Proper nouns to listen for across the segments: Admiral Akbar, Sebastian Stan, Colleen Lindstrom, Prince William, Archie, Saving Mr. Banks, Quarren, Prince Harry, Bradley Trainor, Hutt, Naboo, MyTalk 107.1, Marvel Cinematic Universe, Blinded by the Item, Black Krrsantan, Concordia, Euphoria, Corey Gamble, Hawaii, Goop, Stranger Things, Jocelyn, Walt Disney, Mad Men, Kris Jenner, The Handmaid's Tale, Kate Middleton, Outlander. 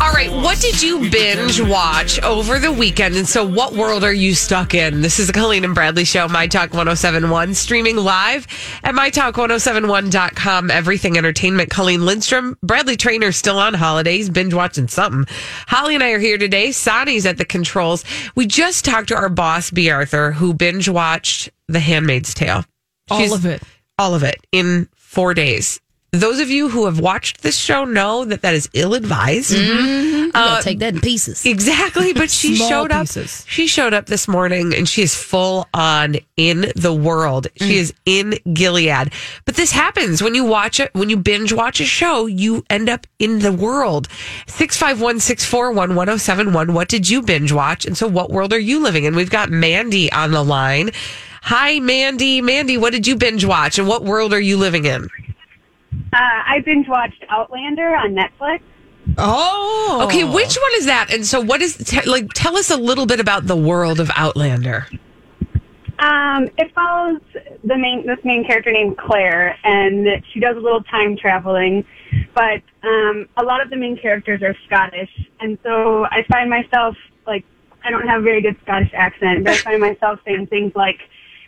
All right, what did you binge watch over the weekend? And so what world are you stuck in? This is the Colleen and Bradley Show, MyTalk 107.1, streaming live at MyTalk107.1.com, everything entertainment. Colleen Lindstrom, Bradley Trainor still on holidays, binge watching something. Holly and I are here today. Sonny's at the controls. We just talked to our boss, B. Arthur, who binge watched The Handmaid's Tale. All of it in 4 days. Those of you who have watched this show know that that is ill-advised. Mm-hmm. We'll take that in pieces. Exactly, but she showed up. Pieces. She showed up this morning, and she is full on in the world. She is in Gilead. But this happens when you watch it. When you binge watch a show, you end up in the world. 651-641-1071. What did you binge watch? And so, what world are you living in? We've got Mandy on the line. Hi, Mandy. Mandy, what did you binge watch, and what world are you living in? I binge-watched Outlander on Netflix. Oh. Okay, which one is that? And so what is, tell us a little bit about the world of Outlander. It follows this main character named Claire, and she does a little time traveling, but a lot of the main characters are Scottish, and so I find myself, I don't have a very good Scottish accent, but I find myself saying things like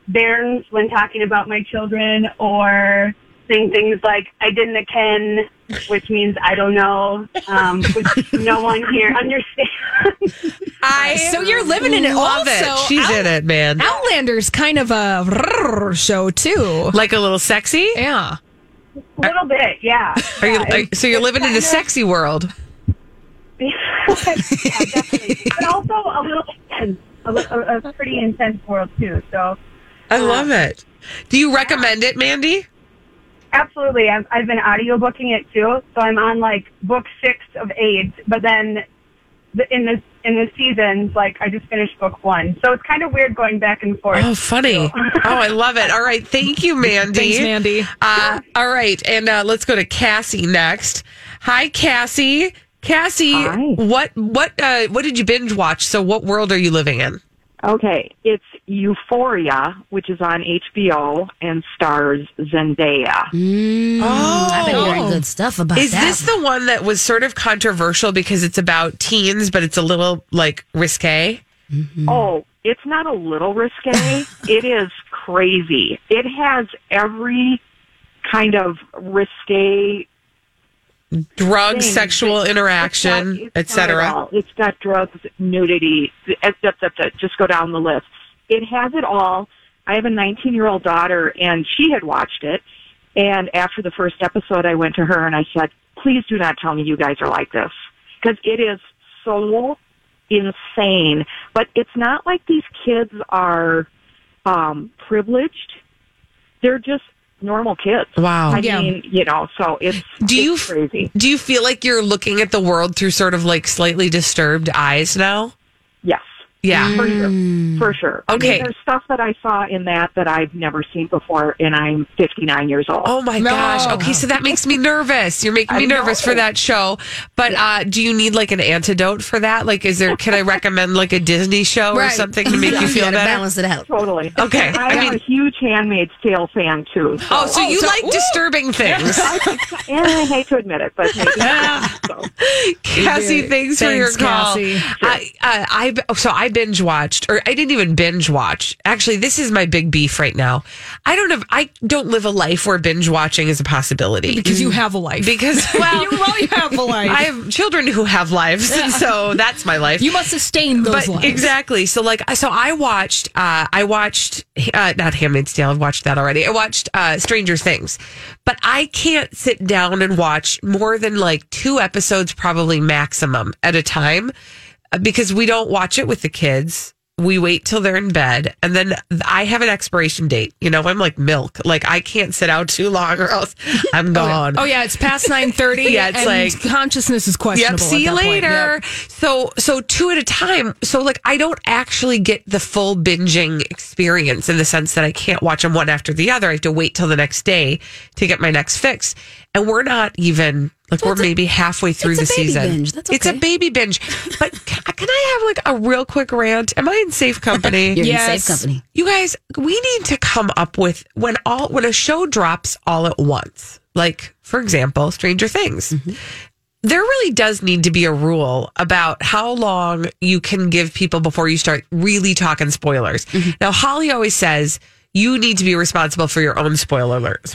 bairns when talking about my children, or saying things like, I didn't a ken, which means I don't know, which no one here understands. So you're living in it. Love it. She's in it, man. Outlander's kind of a show, too. Like a little sexy? Yeah. A little bit, yeah. So you're living in a sexy world? Yeah, definitely. But also a little intense, a pretty intense world, too. So I love it. Do you recommend it, Mandy? Absolutely. I've been audiobooking it too, so I'm on book 6 of 8. But then in the seasons, I just finished book 1, so it's kind of weird going back and forth. Oh, funny! So. Oh, I love it. All right, thank you, Mandy. Thanks, Mandy. All right, and let's go to Cassie next. Hi, Cassie. Cassie, hi. What did you binge watch? So, what world are you living in? Okay, it's Euphoria, which is on HBO and stars Zendaya. I've been hearing good stuff about that. Is this the one that was sort of controversial because it's about teens, but it's a little, risque? Mm-hmm. Oh, it's not a little risque. It is crazy. It has every kind of risque drug, thing. Sexual interaction, etc. It's got drugs, nudity, just go down the list. It has it all. I have a 19-year-old daughter, and she had watched it. And after the first episode, I went to her and I said, please do not tell me you guys are like this. Because it is so insane. But it's not like these kids are privileged. They're just normal kids. Wow. I mean, so it's crazy. Do you feel like you're looking at the world through sort of slightly disturbed eyes now? Yes. Yeah. For sure. Okay. I mean, there's stuff that I saw in that I've never seen before, and I'm 59 years old. Oh, my gosh. Okay, so that makes me nervous. You're making me nervous for that show. But do you need, an antidote for that? Can I recommend, a Disney show or something to make you feel better? Balance it out. Totally. Okay. I'm a huge Handmaid's Tale fan, too. So. Oh, so you disturbing things. And I hate to admit it, but maybe Cassie, thanks for your call. Cassie. Sure. So I binge watched, or I didn't even binge watch. Actually, this is my big beef right now. I don't live a life where binge watching is a possibility. Because you have a life. Because, well, you have a life. I have children who have lives, yeah. So that's my life. You must sustain those lives. Exactly. So, I watched not Handmaid's Tale, I've watched that already. I watched Stranger Things. But I can't sit down and watch more than, 2 episodes, probably maximum, at a time. Because we don't watch it with the kids. We wait till they're in bed. And then I have an expiration date. You know, I'm like milk. I can't sit out too long or else I'm gone. Oh, yeah. It's past 9:30. Yeah, it's consciousness is questionable. Yep, see you later. Yep. So 2 at a time. So, I don't actually get the full binging experience in the sense that I can't watch them one after the other. I have to wait till the next day to get my next fix. And we're not even... we're maybe halfway through the season. Binge. That's okay. It's a baby binge. But can I have a real quick rant? Am I in safe company? You're in safe company. You guys, we need to come up with when a show drops all at once. For example, Stranger Things. Mm-hmm. There really does need to be a rule about how long you can give people before you start really talking spoilers. Mm-hmm. Now, Holly always says... you need to be responsible for your own spoiler alerts.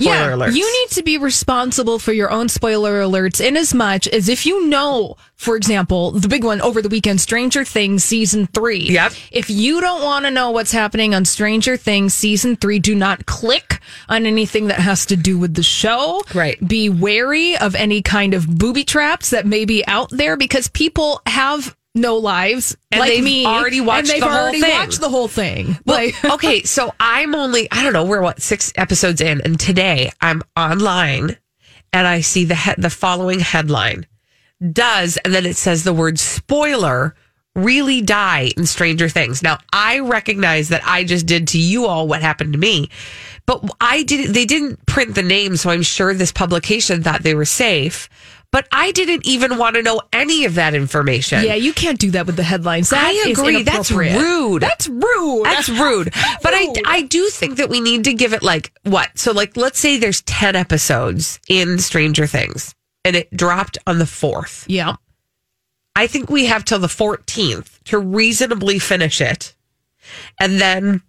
You need to be responsible for your own spoiler alerts in as much as if you know, for example, the big one over the weekend, Stranger Things Season 3. Yep. If you don't want to know what's happening on Stranger Things Season 3, do not click on anything that has to do with the show. Right. Be wary of any kind of booby traps that may be out there because people have... no lives, and like me, already watched and they've already watched the whole thing. Well, okay, so I'm only, we're 6 episodes in, and today I'm online, and I see the following headline. And then it says the word spoiler really die in Stranger Things. Now, I recognize that I just did to you all what happened to me, but they didn't print the name, so I'm sure this publication thought they were safe. But I didn't even want to know any of that information. Yeah, you can't do that with the headlines. I agree. That's rude. But I do think that we need to give it So let's say there's 10 episodes in Stranger Things and it dropped on the 4th. Yeah. I think we have till the 14th to reasonably finish it. And then...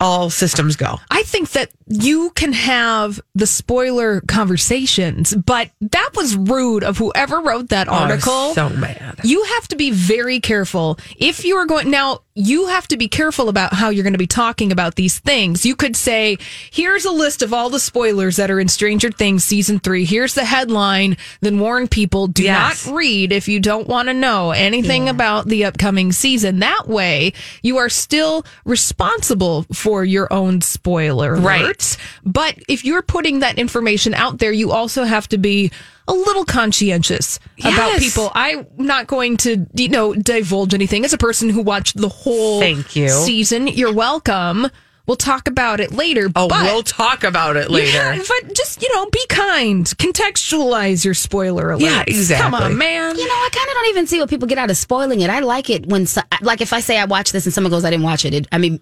all systems go. I think that you can have the spoiler conversations, but that was rude of whoever wrote that article. I'm so mad. You have to be very careful. If you are going... now, you have to be careful about how you're going to be talking about these things. You could say, here's a list of all the spoilers that are in Stranger Things Season 3. Here's the headline. Then warn people, do not read if you don't want to know anything about the upcoming season. That way, you are still responsible for your own spoiler alert. Right. But if you're putting that information out there, you also have to be a little conscientious about people. I'm not going to, divulge anything. As a person who watched the whole season, you're welcome. We'll talk about it later. We'll talk about it later. Yeah, but just, be kind. Contextualize your spoiler alert. Yeah, exactly. Come on, man. I kind of don't even see what people get out of spoiling it. I like it when, if I say I watched this and someone goes, I didn't watch it.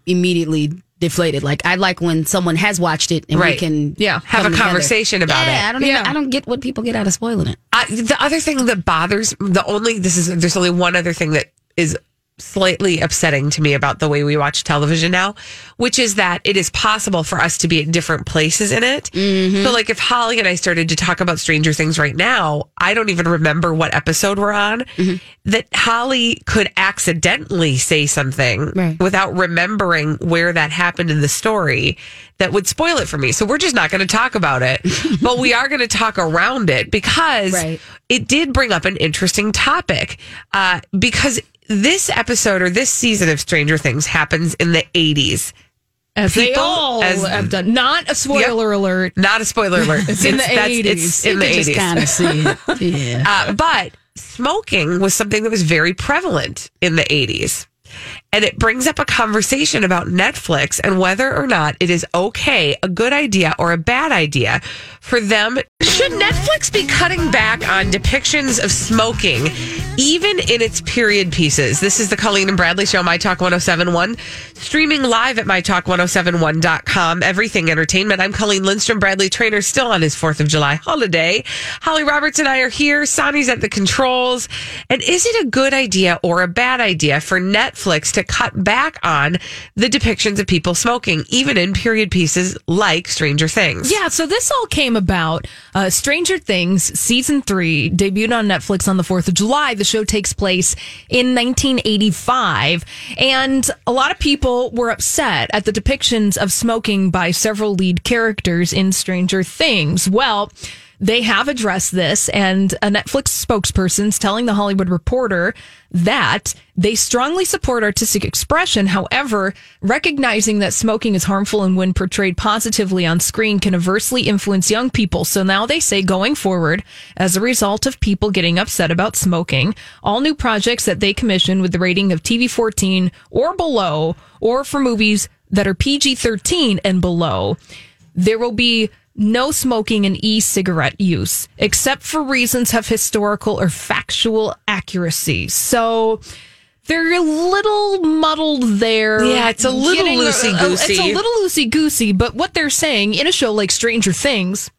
Immediately deflated. I like when someone has watched it and we can have a conversation about it. I don't get what people get out of spoiling it. The other thing that bothers there's only one other thing that is slightly upsetting to me about the way we watch television now, which is that it is possible for us to be at different places in it. Mm-hmm. So if Holly and I started to talk about Stranger Things right now, I don't even remember what episode we're on, mm-hmm. that Holly could accidentally say something without remembering where that happened in the story that would spoil it for me. So we're just not going to talk about it, but we are going to talk around it because it did bring up an interesting topic because this episode or this season of Stranger Things happens in the 80s. As people, they all have done. Not a spoiler alert. Not a spoiler alert. It's in the 80s. It's in the 80s. You can just kind of see it. Yeah. But smoking was something that was very prevalent in the 80s. And it brings up a conversation about Netflix and whether or not it is okay, a good idea or a bad idea for them. Should Netflix be cutting back on depictions of smoking, even in its period pieces? This is the Colleen and Bradley Show, MyTalk 107.1, streaming live at MyTalk107.1.com, everything entertainment. I'm Colleen Lindstrom, Bradley Trainor, still on his 4th of July holiday. Holly Roberts and I are here. Sonny's at the controls. And is it a good idea or a bad idea for Netflix to to cut back on the depictions of people smoking, even in period pieces like Stranger Things. Yeah, so this all came about. Stranger Things Season 3 debuted on Netflix on the 4th of July. The show takes place in 1985, and a lot of people were upset at the depictions of smoking by several lead characters in Stranger Things. Well, they have addressed this, and a Netflix spokesperson's telling The Hollywood Reporter that they strongly support artistic expression. However, recognizing that smoking is harmful and when portrayed positively on screen can adversely influence young people. So now they say going forward, as a result of people getting upset about smoking, all new projects that they commission with the rating of TV-14 or below, or for movies that are PG-13 and below, there will be no smoking and e-cigarette use, except for reasons of historical or factual accuracy. So they're a little muddled there. Yeah, it's a little loosey-goosey. It's a little loosey-goosey, but what they're saying in a show like Stranger Things,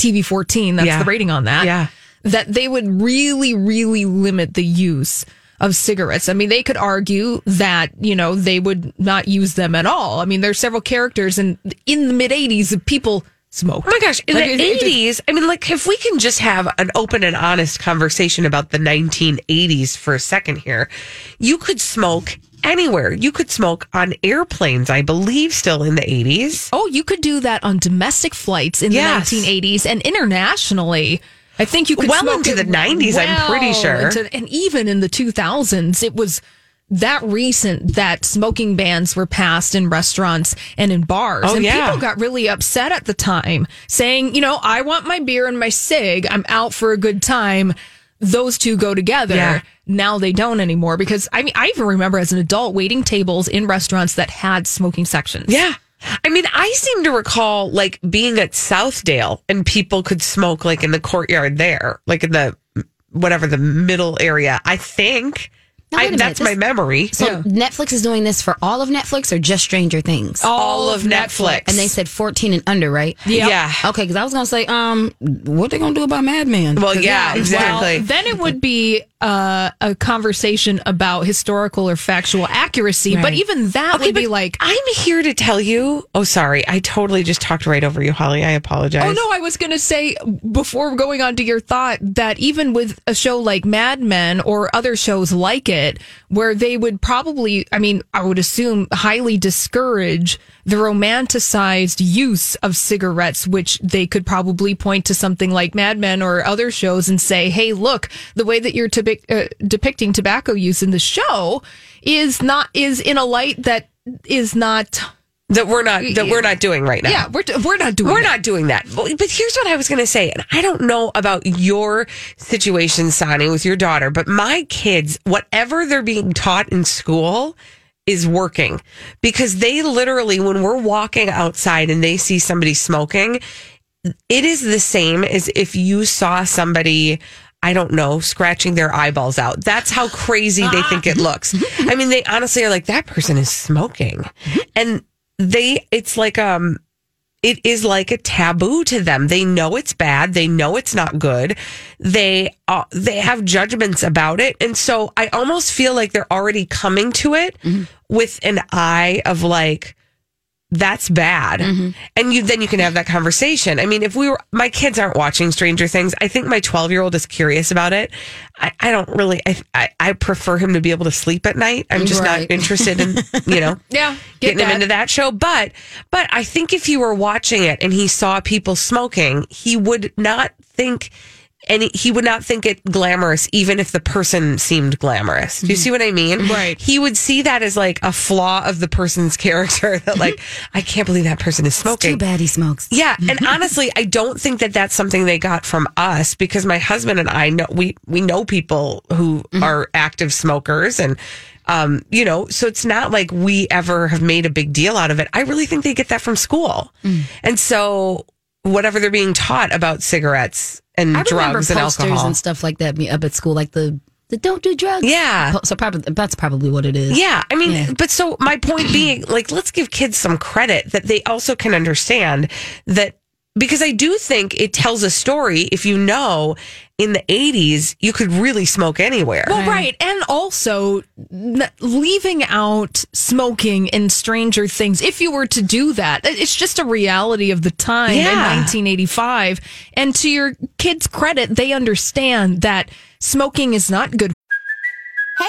TV-14, that's the rating on that, that they would really, really limit the use of cigarettes. I mean, they could argue that, you know, they would not use them at all. I mean, there's several characters in the mid-80s of people smoke. Oh my gosh, in the 80s, I mean, like, if we can just have an open and honest conversation about the 1980s for a second here, you could smoke anywhere. You could smoke on airplanes, I believe, still in the 80s. Oh, you could do that on domestic flights in the 1980s and internationally. I think you could smoke into the 90s, I'm pretty sure. And even in the 2000s, it was that recent that smoking bans were passed in restaurants and in bars. Oh, and people got really upset at the time, saying, you know, I want my beer and my cig. I'm out for a good time. Those two go together. Yeah. Now they don't anymore. Because, I mean, I even remember as an adult waiting tables in restaurants that had smoking sections. Yeah. I mean, I seem to recall, like, being at Southdale and people could smoke, like, in the courtyard there, like in the, whatever, the middle area, I think. That's my memory. So Netflix is doing this for all of Netflix or just Stranger Things? All of Netflix. And they said 14 and under, right? Yep. Yeah. Okay, because I was going to say, what they going to do about Mad Men? Well, yeah, exactly. Well, then it would be a conversation about historical or factual accuracy, right. But even that would be like... I'm here to tell you... Oh, sorry. I totally just talked right over you, Holly. I apologize. Oh, no, I was going to say, before going on to your thought, that even with a show like Mad Men or other shows like it, where they would probably, I mean, I would assume, highly discourage the romanticized use of cigarettes, which they could probably point to something like Mad Men or other shows and say, hey, look, the way that you're depicting tobacco use in the show is in a light that is not... That we're not doing right now. Yeah, we're not doing that. But here's what I was going to say, and I don't know about your situation, Sonny, with your daughter, but my kids, whatever they're being taught in school is working, because they literally, when we're walking outside and they see somebody smoking, it is the same as if you saw somebody, I don't know, scratching their eyeballs out. That's how crazy they think it looks. I mean, they honestly are like, that person is smoking, and it is like a taboo to them. They know it's bad. They know it's not good. They have judgments about it. And so I almost feel like they're already coming to it with an eye of like, that's bad. Mm-hmm. And then you can have that conversation. I mean, my kids aren't watching Stranger Things. I think my 12-year-old is curious about it. I prefer him to be able to sleep at night. I'm just not interested in, you know, getting him into that show. But I think if he were watching it and he saw people smoking, he would not think it glamorous, even if the person seemed glamorous. Do you see what I mean? Right. He would see that as like a flaw of the person's character. That like, I can't believe that person is smoking. It's too bad he smokes. Yeah. And honestly, I don't think that that's something they got from us, because my husband and I know we know people who are active smokers, and you know, so it's not like we ever have made a big deal out of it. I really think they get that from school, and so whatever they're being taught about cigarettes and drugs and alcohol and stuff like that up at school, like the don't do drugs. Yeah. So that's probably what it is. Yeah. I mean, but so my point being, like, let's give kids some credit that they also can understand that Because I do think it tells a story. If you know, in the 80s, you could really smoke anywhere. Well, right. And also, leaving out smoking in Stranger Things, if you were to do that, it's just a reality of the time in 1985. And to your kids' credit, they understand that smoking is not good. Hey,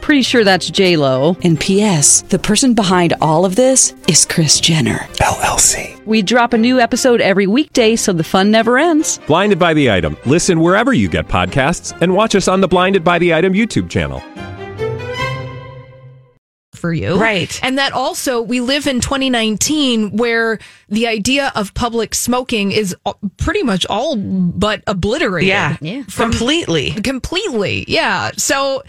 Pretty sure that's J-Lo. And P.S., the person behind all of this is Kris Jenner, LLC. We drop a new episode every weekday so the fun never ends. Blinded by the Item. Listen wherever you get podcasts and watch us on the Blinded by the Item YouTube channel. For you. Right. And that also, we live in 2019 where the idea of public smoking is pretty much all but obliterated. Yeah. Completely. Yeah. So...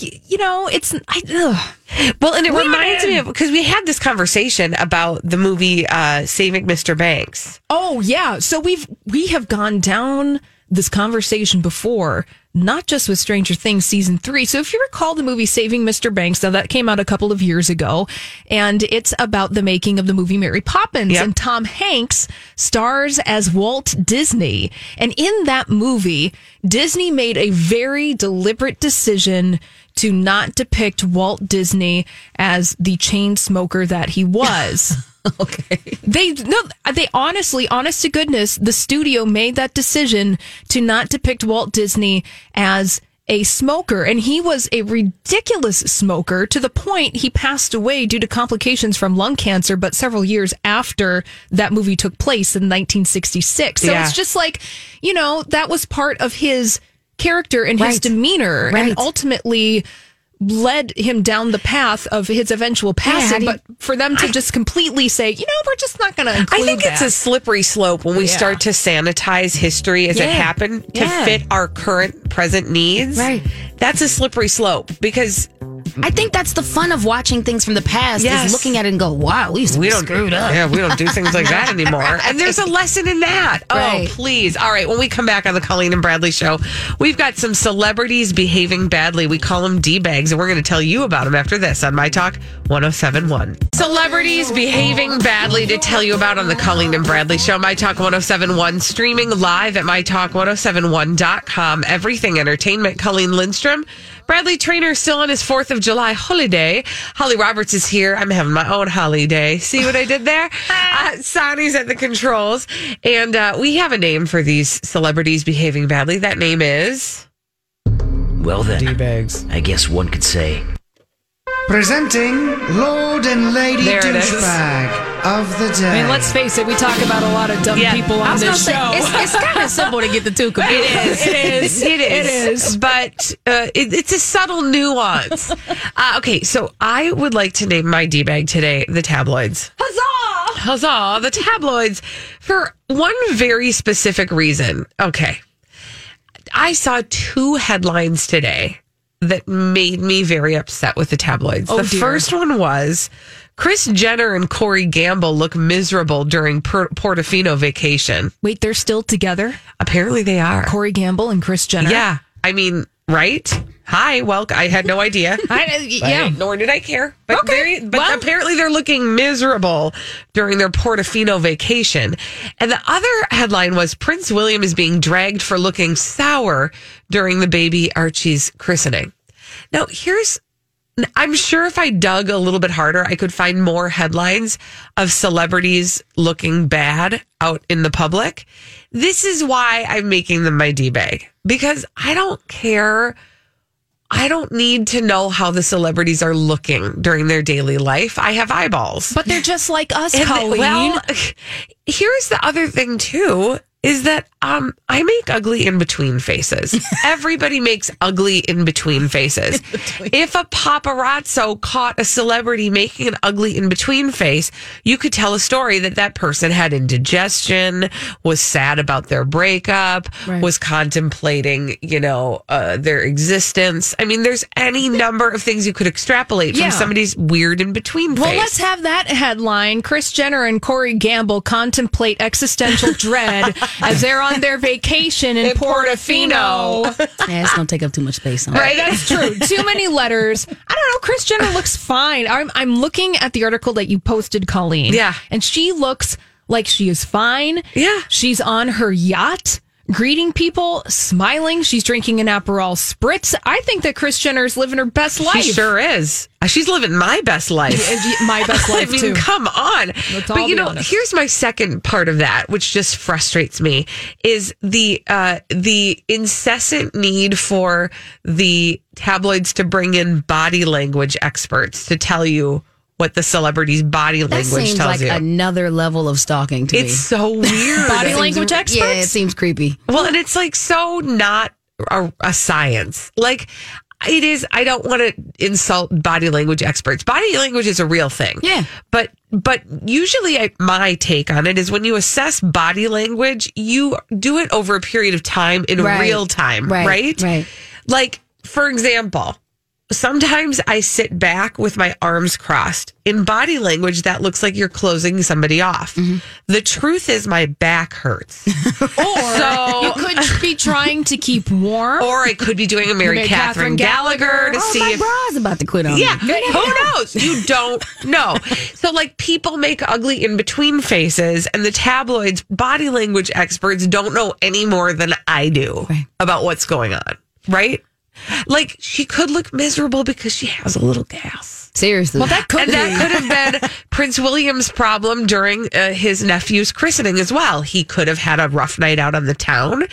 you know, it's... Well, and it reminds me of... because we had this conversation about the movie Saving Mr. Banks. Oh, yeah. So we have gone down this conversation before, not just with Stranger Things Season 3. So if you recall the movie Saving Mr. Banks, now that came out a couple of years ago, and it's about the making of the movie Mary Poppins. Yep. And Tom Hanks stars as Walt Disney. And in that movie, Disney made a very deliberate decision to not depict Walt Disney as the chain smoker that he was. Okay. They honestly, honest to goodness, the studio made that decision to not depict Walt Disney as a smoker. And he was a ridiculous smoker to the point he passed away due to complications from lung cancer, but several years after that movie took place in 1966. So it's just like, you know, that was part of his character and his demeanor. Right. And ultimately... led him down the path of his eventual passing, but for them to just completely say, you know, we're just not going to include that. I think it's a slippery slope when we start to sanitize history as it happened to fit our current present needs. Right. That's a slippery slope because... I think that's the fun of watching things from the past is looking at it and go, wow, we screwed up. Yeah, we don't do things like that anymore. And there's a lesson in that. Right. Oh, please. All right. When we come back on the Colleen and Bradley Show, we've got some celebrities behaving badly. We call them D-bags, and we're going to tell you about them after this on My Talk 107.1. Celebrities behaving badly to tell you about on the Colleen and Bradley Show. My Talk 107.1, streaming live at MyTalk107.1.com. Everything Entertainment. Colleen Lindstrom. Bradley Trainor still on his 4th of July holiday. Holly Roberts is here. I'm having my own holiday. See what I did there? Sonny's at the controls. And we have a name for these celebrities behaving badly. That name is... well then, D-bags. I guess one could say... presenting Lord and Lady Douchebag of the day. I mean, let's face it, we talk about a lot of dumb people on this show. It's kind of simple to get the two confused. It is. But it's a subtle nuance. Okay, so I would like to name my D-bag today the tabloids. Huzzah! The tabloids for one very specific reason. Okay. I saw two headlines today that made me very upset with the tabloids. Oh, the first one was Kris Jenner and Corey Gamble look miserable during Portofino vacation. Wait, they're still together? Apparently they are. Corey Gamble and Kris Jenner? Yeah. I mean, right? Hi, well, I had no idea. Nor did I care. But apparently they're looking miserable during their Portofino vacation. And the other headline was Prince William is being dragged for looking sour during the baby Archie's christening. Now, I'm sure if I dug a little bit harder, I could find more headlines of celebrities looking bad out in the public. This is why I'm making them my D-bag, because I don't care. I don't need to know how the celebrities are looking during their daily life. I have eyeballs. But they're just like us, Colleen. here's the other thing, too, is that I make ugly in-between faces. Everybody makes ugly in-between faces. If a paparazzo caught a celebrity making an ugly in-between face, you could tell a story that that person had indigestion, was sad about their breakup, was contemplating, you know, their existence. I mean, there's any number of things you could extrapolate from somebody's weird in-between face. Well, let's have that headline. Kris Jenner and Corey Gamble contemplate existential dread as they're on their vacation in Portofino. Yeah, just don't take up too much space on it. Right, that's true. Too many letters. I don't know. Kris Jenner looks fine. I'm looking at the article that you posted, Colleen. Yeah. And she looks like she is fine. Yeah. She's on her yacht, greeting people, smiling. She's drinking an Aperol Spritz. I think that Kris Jenner is living her best life. She sure is. She's living my best life. My best life, too. I mean, come on. But, you know, here's my second part of that, which just frustrates me, is the incessant need for the tabloids to bring in body language experts to tell you what the celebrity's body language tells you. That seems like another level of stalking to me. It's so weird. Body language experts? Yeah, it seems creepy. Well, and it's like so not a science. Like, it is, I don't want to insult body language experts. Body language is a real thing. Yeah. But usually my take on it is when you assess body language, you do it over a period of time in real time, right? Like, for example, sometimes I sit back with my arms crossed. In body language, that looks like you're closing somebody off. Mm-hmm. The truth is my back hurts. Or so, you could be trying to keep warm. Or I could be doing a Mary Catherine Gallagher to see if... my bra's about to quit on me. Yeah, who knows? You don't know. So, like, people make ugly in-between faces, and the tabloids, body language experts, don't know any more than I do about what's going on, right? Like, she could look miserable because she has a little gas. Seriously. Well, that could have been Prince William's problem during his nephew's christening as well. He could have had a rough night out on the town,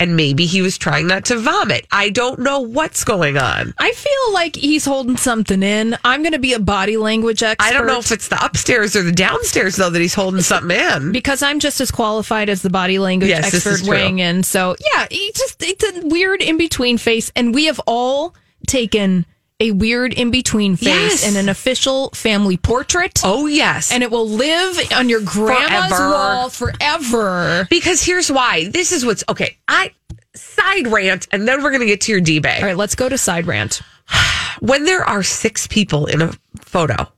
and maybe he was trying not to vomit. I don't know what's going on. I feel like he's holding something in. I'm going to be a body language expert. I don't know if it's the upstairs or the downstairs, though, that he's holding something in. Because I'm just as qualified as the body language expert weighing in. So, yeah, it's a weird in-between face, and we have all taken a weird in-between face and an official family portrait. Oh, yes. And it will live on your grandma's wall forever. Because here's why. This is what's... Okay, side rant, and then we're going to get to your D-Bay. All right, let's go to side rant. When there are 6 people in a photo,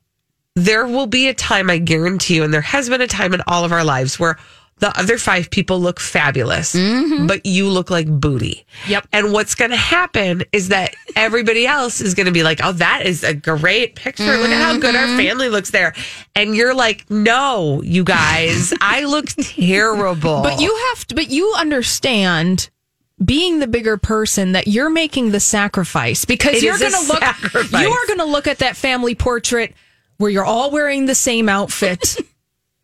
there will be a time, I guarantee you, and there has been a time in all of our lives where the other 5 people look fabulous, but you look like booty. Yep. And what's going to happen is that everybody else is going to be like, oh, that is a great picture. Mm-hmm. Look at how good our family looks there. And you're like, no, you guys, I look terrible. But you have to, you understand, being the bigger person, that you're making the sacrifice because you are going to look at that family portrait where you're all wearing the same outfit.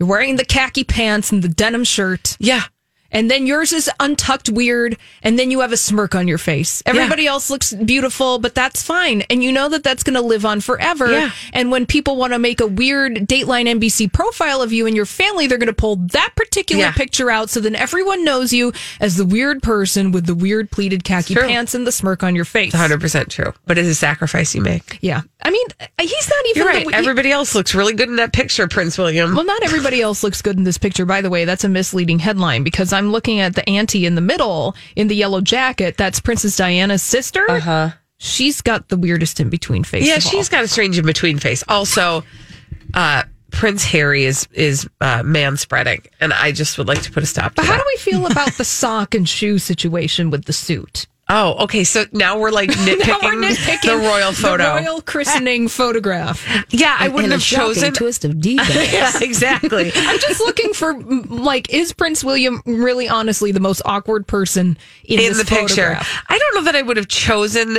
You're wearing the khaki pants and the denim shirt. Yeah. And then yours is untucked weird. And then you have a smirk on your face. Everybody else looks beautiful, but that's fine. And you know that that's going to live on forever. Yeah. And when people want to make a weird Dateline NBC profile of you and your family, they're going to pull that particular picture out. So then everyone knows you as the weird person with the weird pleated khaki pants and the smirk on your face. It's 100% true. But it's a sacrifice you make. Yeah. I mean, he's not even... You're right. Everybody else looks really good in that picture, Prince William. Well, not everybody else looks good in this picture, by the way. That's a misleading headline because I'm looking at the auntie in the middle in the yellow jacket. That's Princess Diana's sister. Uh-huh. She's got the weirdest in-between face. Yeah, she's got a strange in-between face. Also, Prince Harry is man-spreading, and I just would like to put a stop to that. But how do we feel about the sock and shoe situation with the suit? Oh, okay. So now we're like nitpicking, the royal photo, the royal christening photograph. Yeah, I wouldn't have chosen a twist of D. Yeah, exactly. I'm just looking for is Prince William really, honestly, the most awkward person in the picture? I don't know that I would have chosen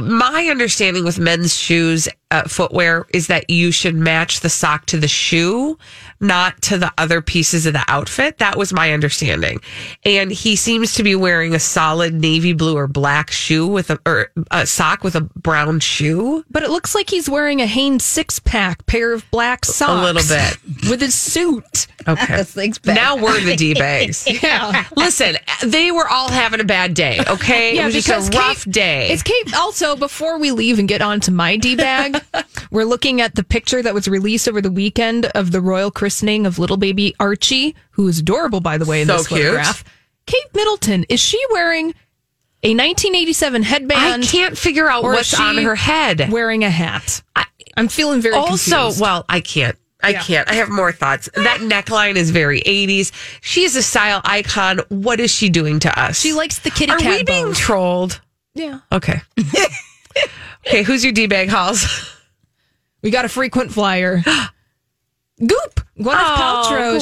my understanding with men's shoes footwear is that you should match the sock to the shoe, not to the other pieces of the outfit. That was my understanding. And he seems to be wearing a solid navy blue or black shoe with a sock with a brown shoe. But it looks like he's wearing a Hanes 6-pack pair of black socks. A little bit. With his suit. Okay. Now we're the D-bags. Yeah. Listen, they were all having a bad day, okay? Yeah, it was just a rough day. It's Kate. Also, before we leave and get on to my D-bag, we're looking at the picture that was released over the weekend of the royal christening of little baby Archie, who is adorable, by the way, in this photograph. Kate Middleton, is she wearing a 1987 headband? I can't figure out what's on her head. Wearing a hat. I'm feeling very confused. Also, well, I can't. I have more thoughts. That neckline is very 80s. She is a style icon. What is she doing to us? She likes the kitty cat bones. Are we being trolled? Yeah. Okay. Okay, who's your D-bag, Halls? We got a frequent flyer. Goop! Gwyneth Paltrow.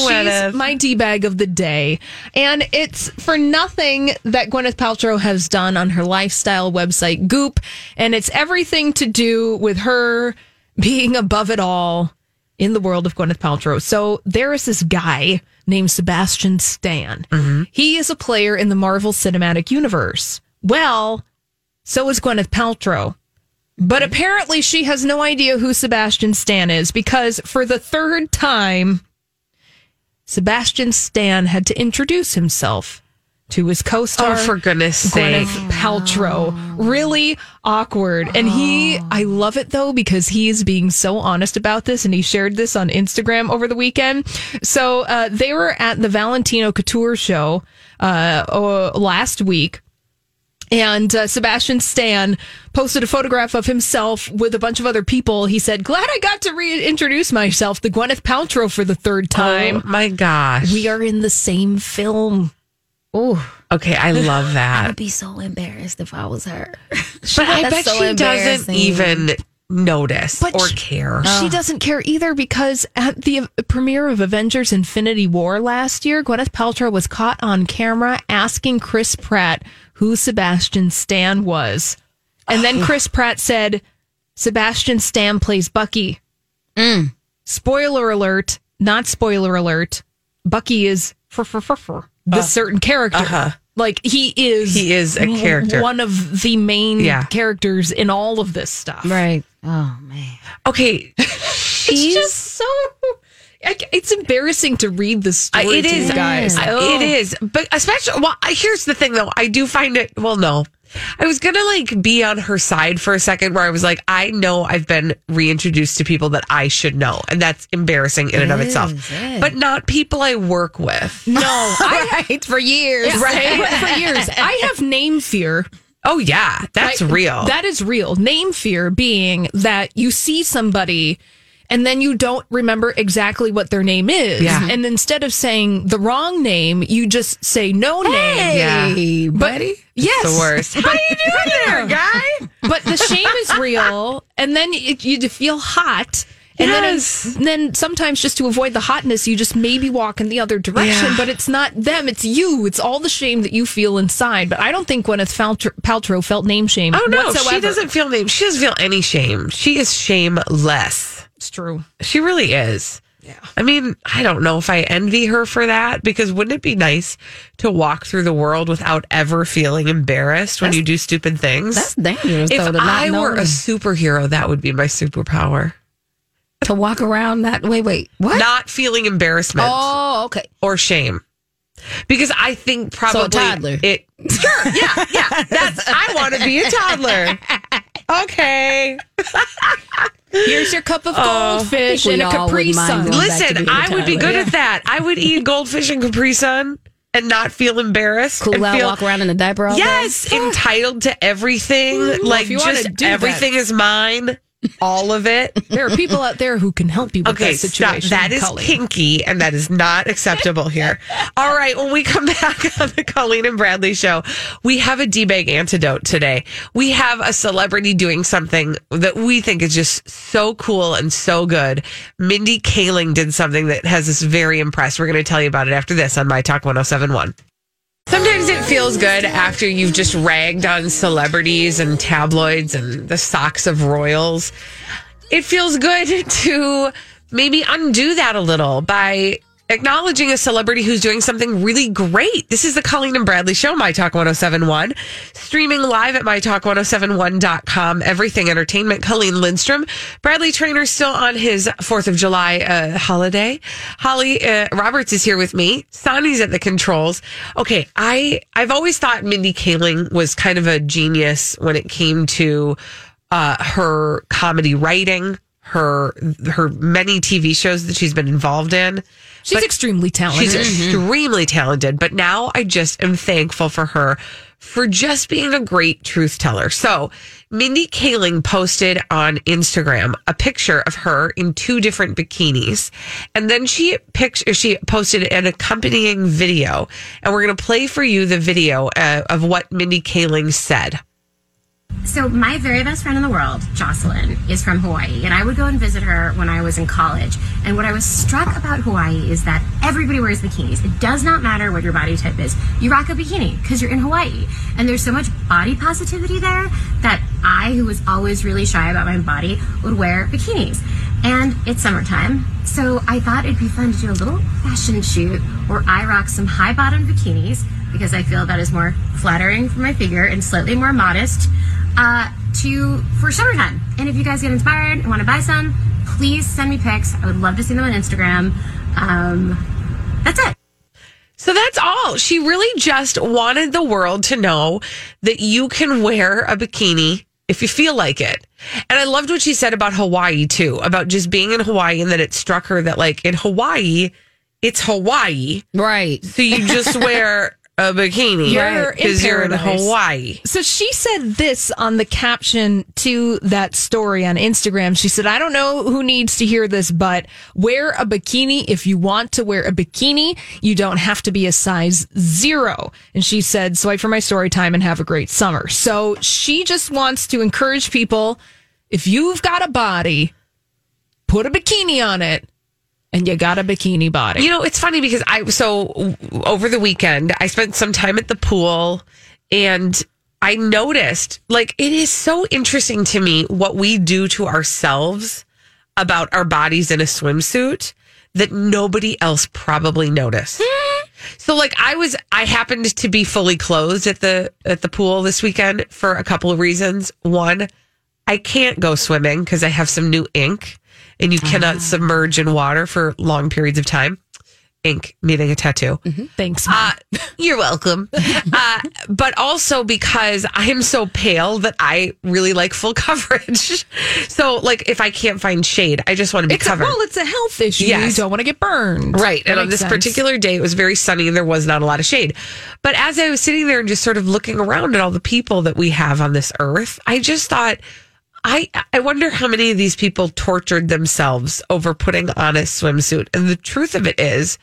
She's my D-bag of the day. And it's for nothing that Gwyneth Paltrow has done on her lifestyle website, Goop. And it's everything to do with her being above it all in the world of Gwyneth Paltrow. So there is this guy named Sebastian Stan. Mm-hmm. He is a player in the Marvel Cinematic Universe. Well, so is Gwyneth Paltrow. But apparently she has no idea who Sebastian Stan is, because for the third time, Sebastian Stan had to introduce himself to his co-star, for goodness sake, Gwyneth Paltrow. Really awkward. And I love it, though, because he is being so honest about this, and he shared this on Instagram over the weekend. So they were at the Valentino Couture show last week. And Sebastian Stan posted a photograph of himself with a bunch of other people. He said, "Glad I got to reintroduce myself to Gwyneth Paltrow for the third time." Oh, my gosh. We are in the same film. Oh, okay. I love that. I would be so embarrassed if I was her. But I bet she doesn't even notice or care. She doesn't care either, because at the premiere of Avengers Infinity War last year, Gwyneth Paltrow was caught on camera asking Chris Pratt who Sebastian Stan was. And then Chris Pratt said, "Sebastian Stan plays Bucky." Mm. Spoiler alert, not spoiler alert, Bucky is this certain character. Uh-huh. Like, he is a character. One of the main characters in all of this stuff. Right. Oh, man. Okay. She's just so... It's embarrassing to read the story to you guys. It is. But especially... Well, here's the thing, though. I do find it... Well, no. I was going to, be on her side for a second, where I was like, I know I've been reintroduced to people that I should know, and that's embarrassing in and of itself. But not people I work with. No. For years. Right? For years. I have name fear. Oh, yeah. That's real. That is real. Name fear being that you see somebody... and then you don't remember exactly what their name is. Yeah. And instead of saying the wrong name, you just say no name. Yeah. Buddy? Yes. It's the worst. How you doing there, guy? But the shame is real. And then you feel hot. And then sometimes just to avoid the hotness, you just maybe walk in the other direction. Yeah. But it's not them. It's you. It's all the shame that you feel inside. But I don't think Gwyneth Paltrow felt name shame whatsoever. She doesn't feel name. She doesn't feel any shame. She is shameless. It's true. She really is. Yeah. I mean, I don't know if I envy her for that, because wouldn't it be nice to walk through the world without ever feeling embarrassed when you do stupid things? That's dangerous, though. If I were a superhero, that would be my superpower. To walk around that... Wait. What? Not feeling embarrassment. Oh, okay. Or shame. Because I think probably... So a toddler. Sure, yeah. I want to be a toddler. Okay. Here's your cup of goldfish and a Capri Sun. Listen, I would be good at that. I would eat goldfish and Capri Sun and not feel embarrassed. Cool, and walk around in a diaper all day. Yes, entitled to everything. Ooh, like, just everything is mine. All of it. There are people out there who can help you with that situation. Stop. That is Colleen. Kinky, and that is not acceptable here. All right, when we come back on the Colleen and Bradley show, we have a D-bag antidote today. We have a celebrity doing something that we think is just so cool and so good. Mindy Kaling did something that has us very impressed. We're going to tell you about it after this on My Talk 107.1. Sometimes it feels good after you've just ragged on celebrities and tabloids and the socks of royals. it feels good to maybe undo that a little by acknowledging a celebrity who's doing something really great. This is the Colleen and Bradley Show, MyTalk 107.1, streaming live at MyTalk107.1.com, everything entertainment. Colleen Lindstrom, Bradley Trainor still on his 4th of July holiday. Holly Roberts is here with me. Sonny's at the controls. Okay, I've always thought Mindy Kaling was kind of a genius when it came to her comedy writing, her many TV shows that she's been involved in. She's extremely talented. She's extremely talented. But now I just am thankful for her for just being a great truth teller. So Mindy Kaling posted on Instagram a picture of her in two different bikinis. And then she posted an accompanying video. And we're going to play for you the video of what Mindy Kaling said. So my very best friend in the world, Jocelyn, is from Hawaii, and I would go and visit her when I was in college. And what I was struck about Hawaii is that everybody wears bikinis. It does not matter what your body type is. You rock a bikini because you're in Hawaii. And there's so much body positivity there that I, who was always really shy about my body, would wear bikinis. And it's summertime, so I thought it'd be fun to do a little fashion shoot where I rock some high-bottom bikinis, because I feel that is more flattering for my figure and slightly more modest for summertime. And if you guys get inspired and want to buy some, please send me pics. I would love to see them on Instagram. That's it. So that's all. She really just wanted the world to know that you can wear a bikini if you feel like it. And I loved what she said about Hawaii too, about just being in Hawaii, and that it struck her that like in Hawaii, it's Hawaii. Right. So you just wear a bikini because you're in Hawaii. So she said this on the caption to that story on Instagram. She said, I don't know who needs to hear this, but wear a bikini if you want to wear a bikini. You don't have to be a size 0. And she said, swipe for my story time and have a great summer. So she just wants to encourage people, if you've got a body, put a bikini on it. And you got a bikini body. You know, it's funny because so over the weekend, I spent some time at the pool, and I noticed, like, it is so interesting to me what we do to ourselves about our bodies in a swimsuit that nobody else probably noticed. So, like, I happened to be fully clothed at the pool this weekend for a couple of reasons. One, I can't go swimming because I have some new ink. And you cannot submerge in water for long periods of time. Ink, meaning a tattoo. Mm-hmm. Thanks, Mom. You're welcome. But also because I am so pale that I really like full coverage. So, like, if I can't find shade, I just want to be covered. Well, it's a health issue. Yes. You don't want to get burned. Right. And on this particular day, it was very sunny and there was not a lot of shade. But as I was sitting there and just sort of looking around at all the people that we have on this earth, I just thought, I wonder how many of these people tortured themselves over putting on a swimsuit. And the truth of it is,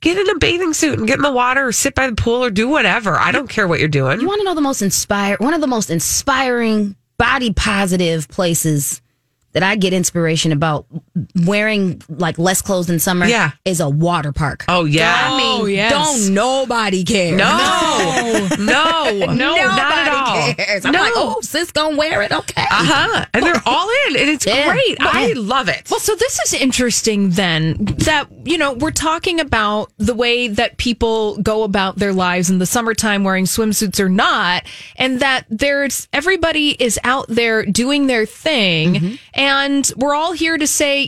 get in a bathing suit and get in the water or sit by the pool or do whatever. I don't care what you're doing. You want to know one of the most inspiring body positive places that I get inspiration about wearing like less clothes in summer is a water park. Oh yeah. I mean, don't nobody care. No, not at all. Cares. I'm like, oh, sis gonna wear it. Okay. And they're all in and it's great. Well, I love it. Well, so this is interesting then that, you know, we're talking about the way that people go about their lives in the summertime, wearing swimsuits or not, and that everybody is out there doing their thing. Mm-hmm. And we're all here to say,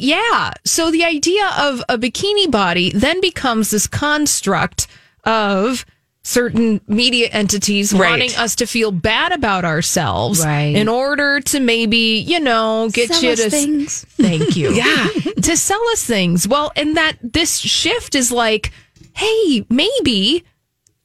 so the idea of a bikini body then becomes this construct of certain media entities wanting us to feel bad about ourselves in order to maybe, you know, get sell you us to things. Thank you. To sell us things. Well, and that this shift is like, hey, maybe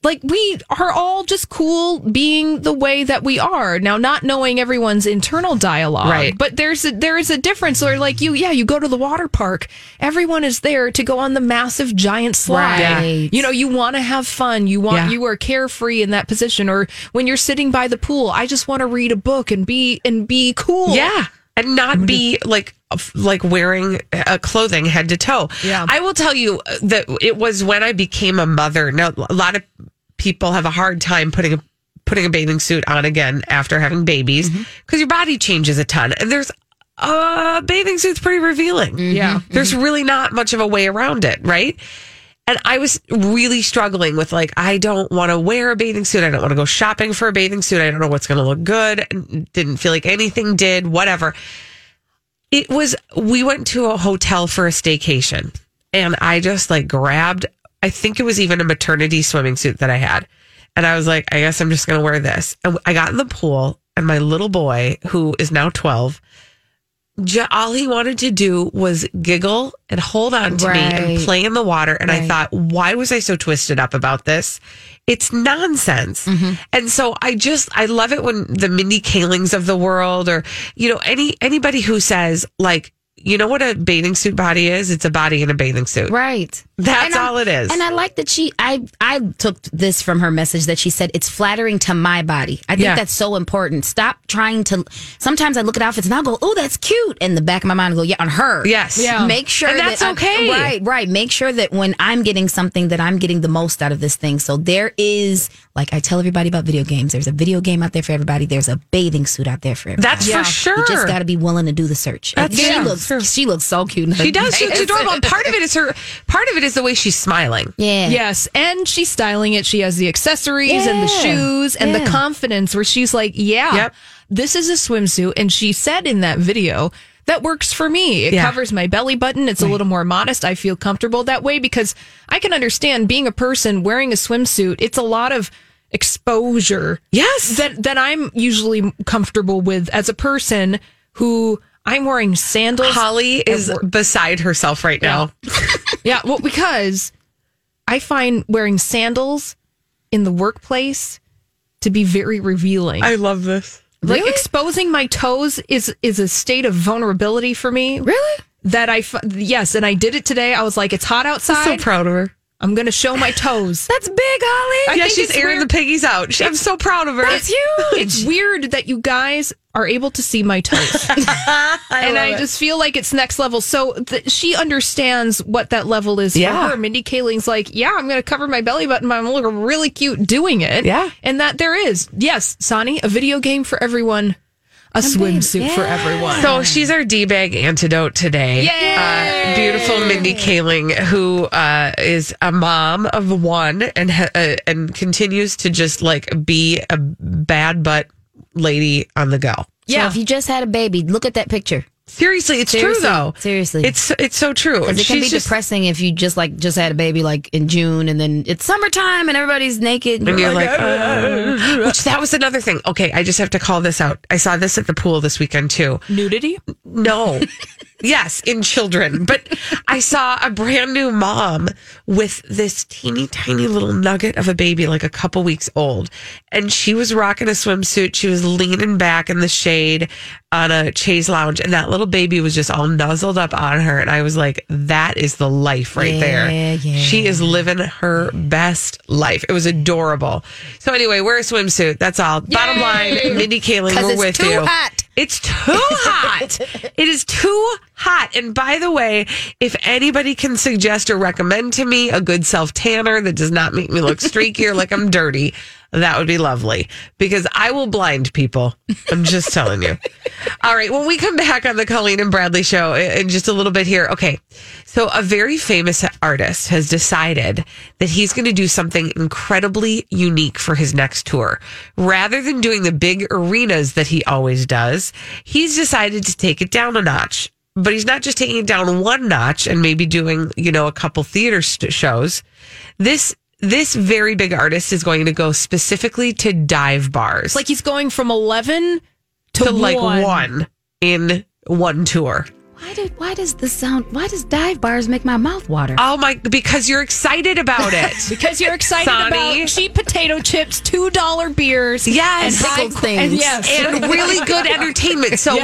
like we are all just cool being the way that we are now, not knowing everyone's internal dialogue. Right. But there is a difference where like you go to the water park. Everyone is there to go on the massive giant slide. Right. You know, you want to have fun. You are carefree in that position. Or when you're sitting by the pool, I just want to read a book and be cool. Yeah. And not be like wearing clothing head to toe. Yeah. I will tell you that it was when I became a mother. Now, a lot of people have a hard time putting a bathing suit on again after having babies because your body changes a ton. And there's bathing suit's pretty revealing. Mm-hmm. Yeah. There's really not much of a way around it, right? And I was really struggling with, like, I don't want to wear a bathing suit. I don't want to go shopping for a bathing suit. I don't know what's going to look good. Didn't feel like anything did, whatever. It was, we went to a hotel for a staycation and I just like grabbed, I think it was even a maternity swimming suit that I had. And I was like, I guess I'm just going to wear this. And I got in the pool and my little boy, who is now 12, all he wanted to do was giggle and hold on to me and play in the water. And I thought, why was I so twisted up about this? It's nonsense. Mm-hmm. And so I love it when the Mindy Kalings of the world or, you know, anybody who says, like, you know what a bathing suit body is? It's a body in a bathing suit. Right. That's all it is. And I like that I took this from her message that she said, it's flattering to my body. I think that's so important. Stop trying to, sometimes I look at outfits and I'll go, oh, that's cute. In the back of my mind, I go, yeah, on her. Yes. Yeah. Make sure and that's okay. Right. Make sure that when I'm getting something that I'm getting the most out of this thing. So there is, like I tell everybody about video games, there's a video game out there for everybody. There's a bathing suit out there for everybody. That's for sure. You just got to be willing to do the search. She looks so cute. In her does. She's adorable. And part of it is the way she's smiling. Yeah. Yes. And she's styling it. She has the accessories and the shoes and the confidence where she's like, this is a swimsuit. And she said in that video, that works for me. It covers my belly button. It's a little more modest. I feel comfortable that way because I can understand being a person wearing a swimsuit. It's a lot of exposure. Yes. That I'm usually comfortable with as a person who... I'm wearing sandals. Holly is beside herself right now. Yeah, well, because I find wearing sandals in the workplace to be very revealing. I love this. Like exposing my toes is a state of vulnerability for me. Really? That yes, and I did it today. I was like, it's hot outside. I'm so proud of her. I'm going to show my toes. That's big, Holly. Yeah, she's airing the piggies out. I'm so proud of her. That's huge. It's weird that you guys are able to see my toes. I just feel like it's next level. So she understands what that level is for her. Mindy Kaling's like, I'm going to cover my belly button, but I'm going to look really cute doing it. Yeah. And that there is, yes, Sonny, a video game for everyone. A swimsuit for everyone. So she's our D-bag antidote today. Yay! Beautiful Mindy Kaling, who is a mom of one and continues to just like be a bad butt lady on the go. Yeah. So if you just had a baby, look at that picture. Seriously, it's true though. Seriously, it's so true. Because it can be depressing if you just had a baby like in June and then it's summertime and everybody's naked and you're like, which that was another thing. Okay, I just have to call this out. I saw this at the pool this weekend too. Nudity? No. Yes, in children. But I saw a brand new mom with this teeny tiny little nugget of a baby, like a couple weeks old. And she was rocking a swimsuit. She was leaning back in the shade on a chaise lounge. And that little baby was just all nuzzled up on her. And I was like, that is the life right there. Yeah. She is living her best life. It was adorable. So anyway, wear a swimsuit. That's all. Yay! Bottom line, Mindy Kaling, we're with you. It's too hot. It is too hot. And by the way, if anybody can suggest or recommend to me a good self-tanner that does not make me look streaky or like I'm dirty, that would be lovely. Because I will blind people. I'm just telling you. All right. When we come back on the Colleen and Bradley Show in just a little bit here. Okay. So a very famous artist has decided that he's going to do something incredibly unique for his next tour. Rather than doing the big arenas that he always does, he's decided to take it down a notch, but he's not just taking it down one notch and maybe doing, you know, a couple theater shows. This very big artist is going to go specifically to dive bars. Like he's going from 11 to like one in one tour. Why does dive bars make my mouth water? Oh my, because you're excited about it. Because you're excited about cheap potato chips, $2 beers, and pickled things. And really good entertainment. So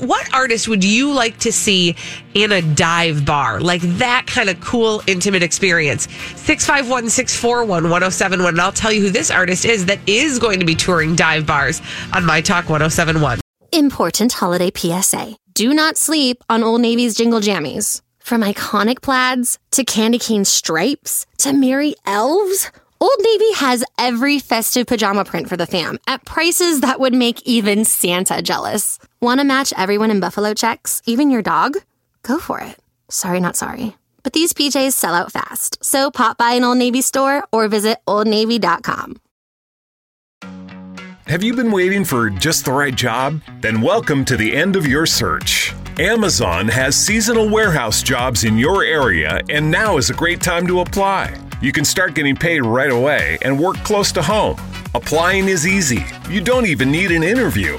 what artist would you like to see in a dive bar? Like that kind of cool, intimate experience. 651-641-1071. And I'll tell you who this artist is that is going to be touring dive bars on My Talk 107.1. Important holiday PSA. Do not sleep on Old Navy's Jingle Jammies. From iconic plaids to candy cane stripes to merry elves, Old Navy has every festive pajama print for the fam at prices that would make even Santa jealous. Want to match everyone in Buffalo checks, even your dog? Go for it. Sorry, not sorry. But these PJs sell out fast, so pop by an Old Navy store or visit oldnavy.com. Have you been waiting for just the right job? Then welcome to the end of your search. Amazon has seasonal warehouse jobs in your area, and now is a great time to apply. You can start getting paid right away and work close to home. Applying is easy. You don't even need an interview.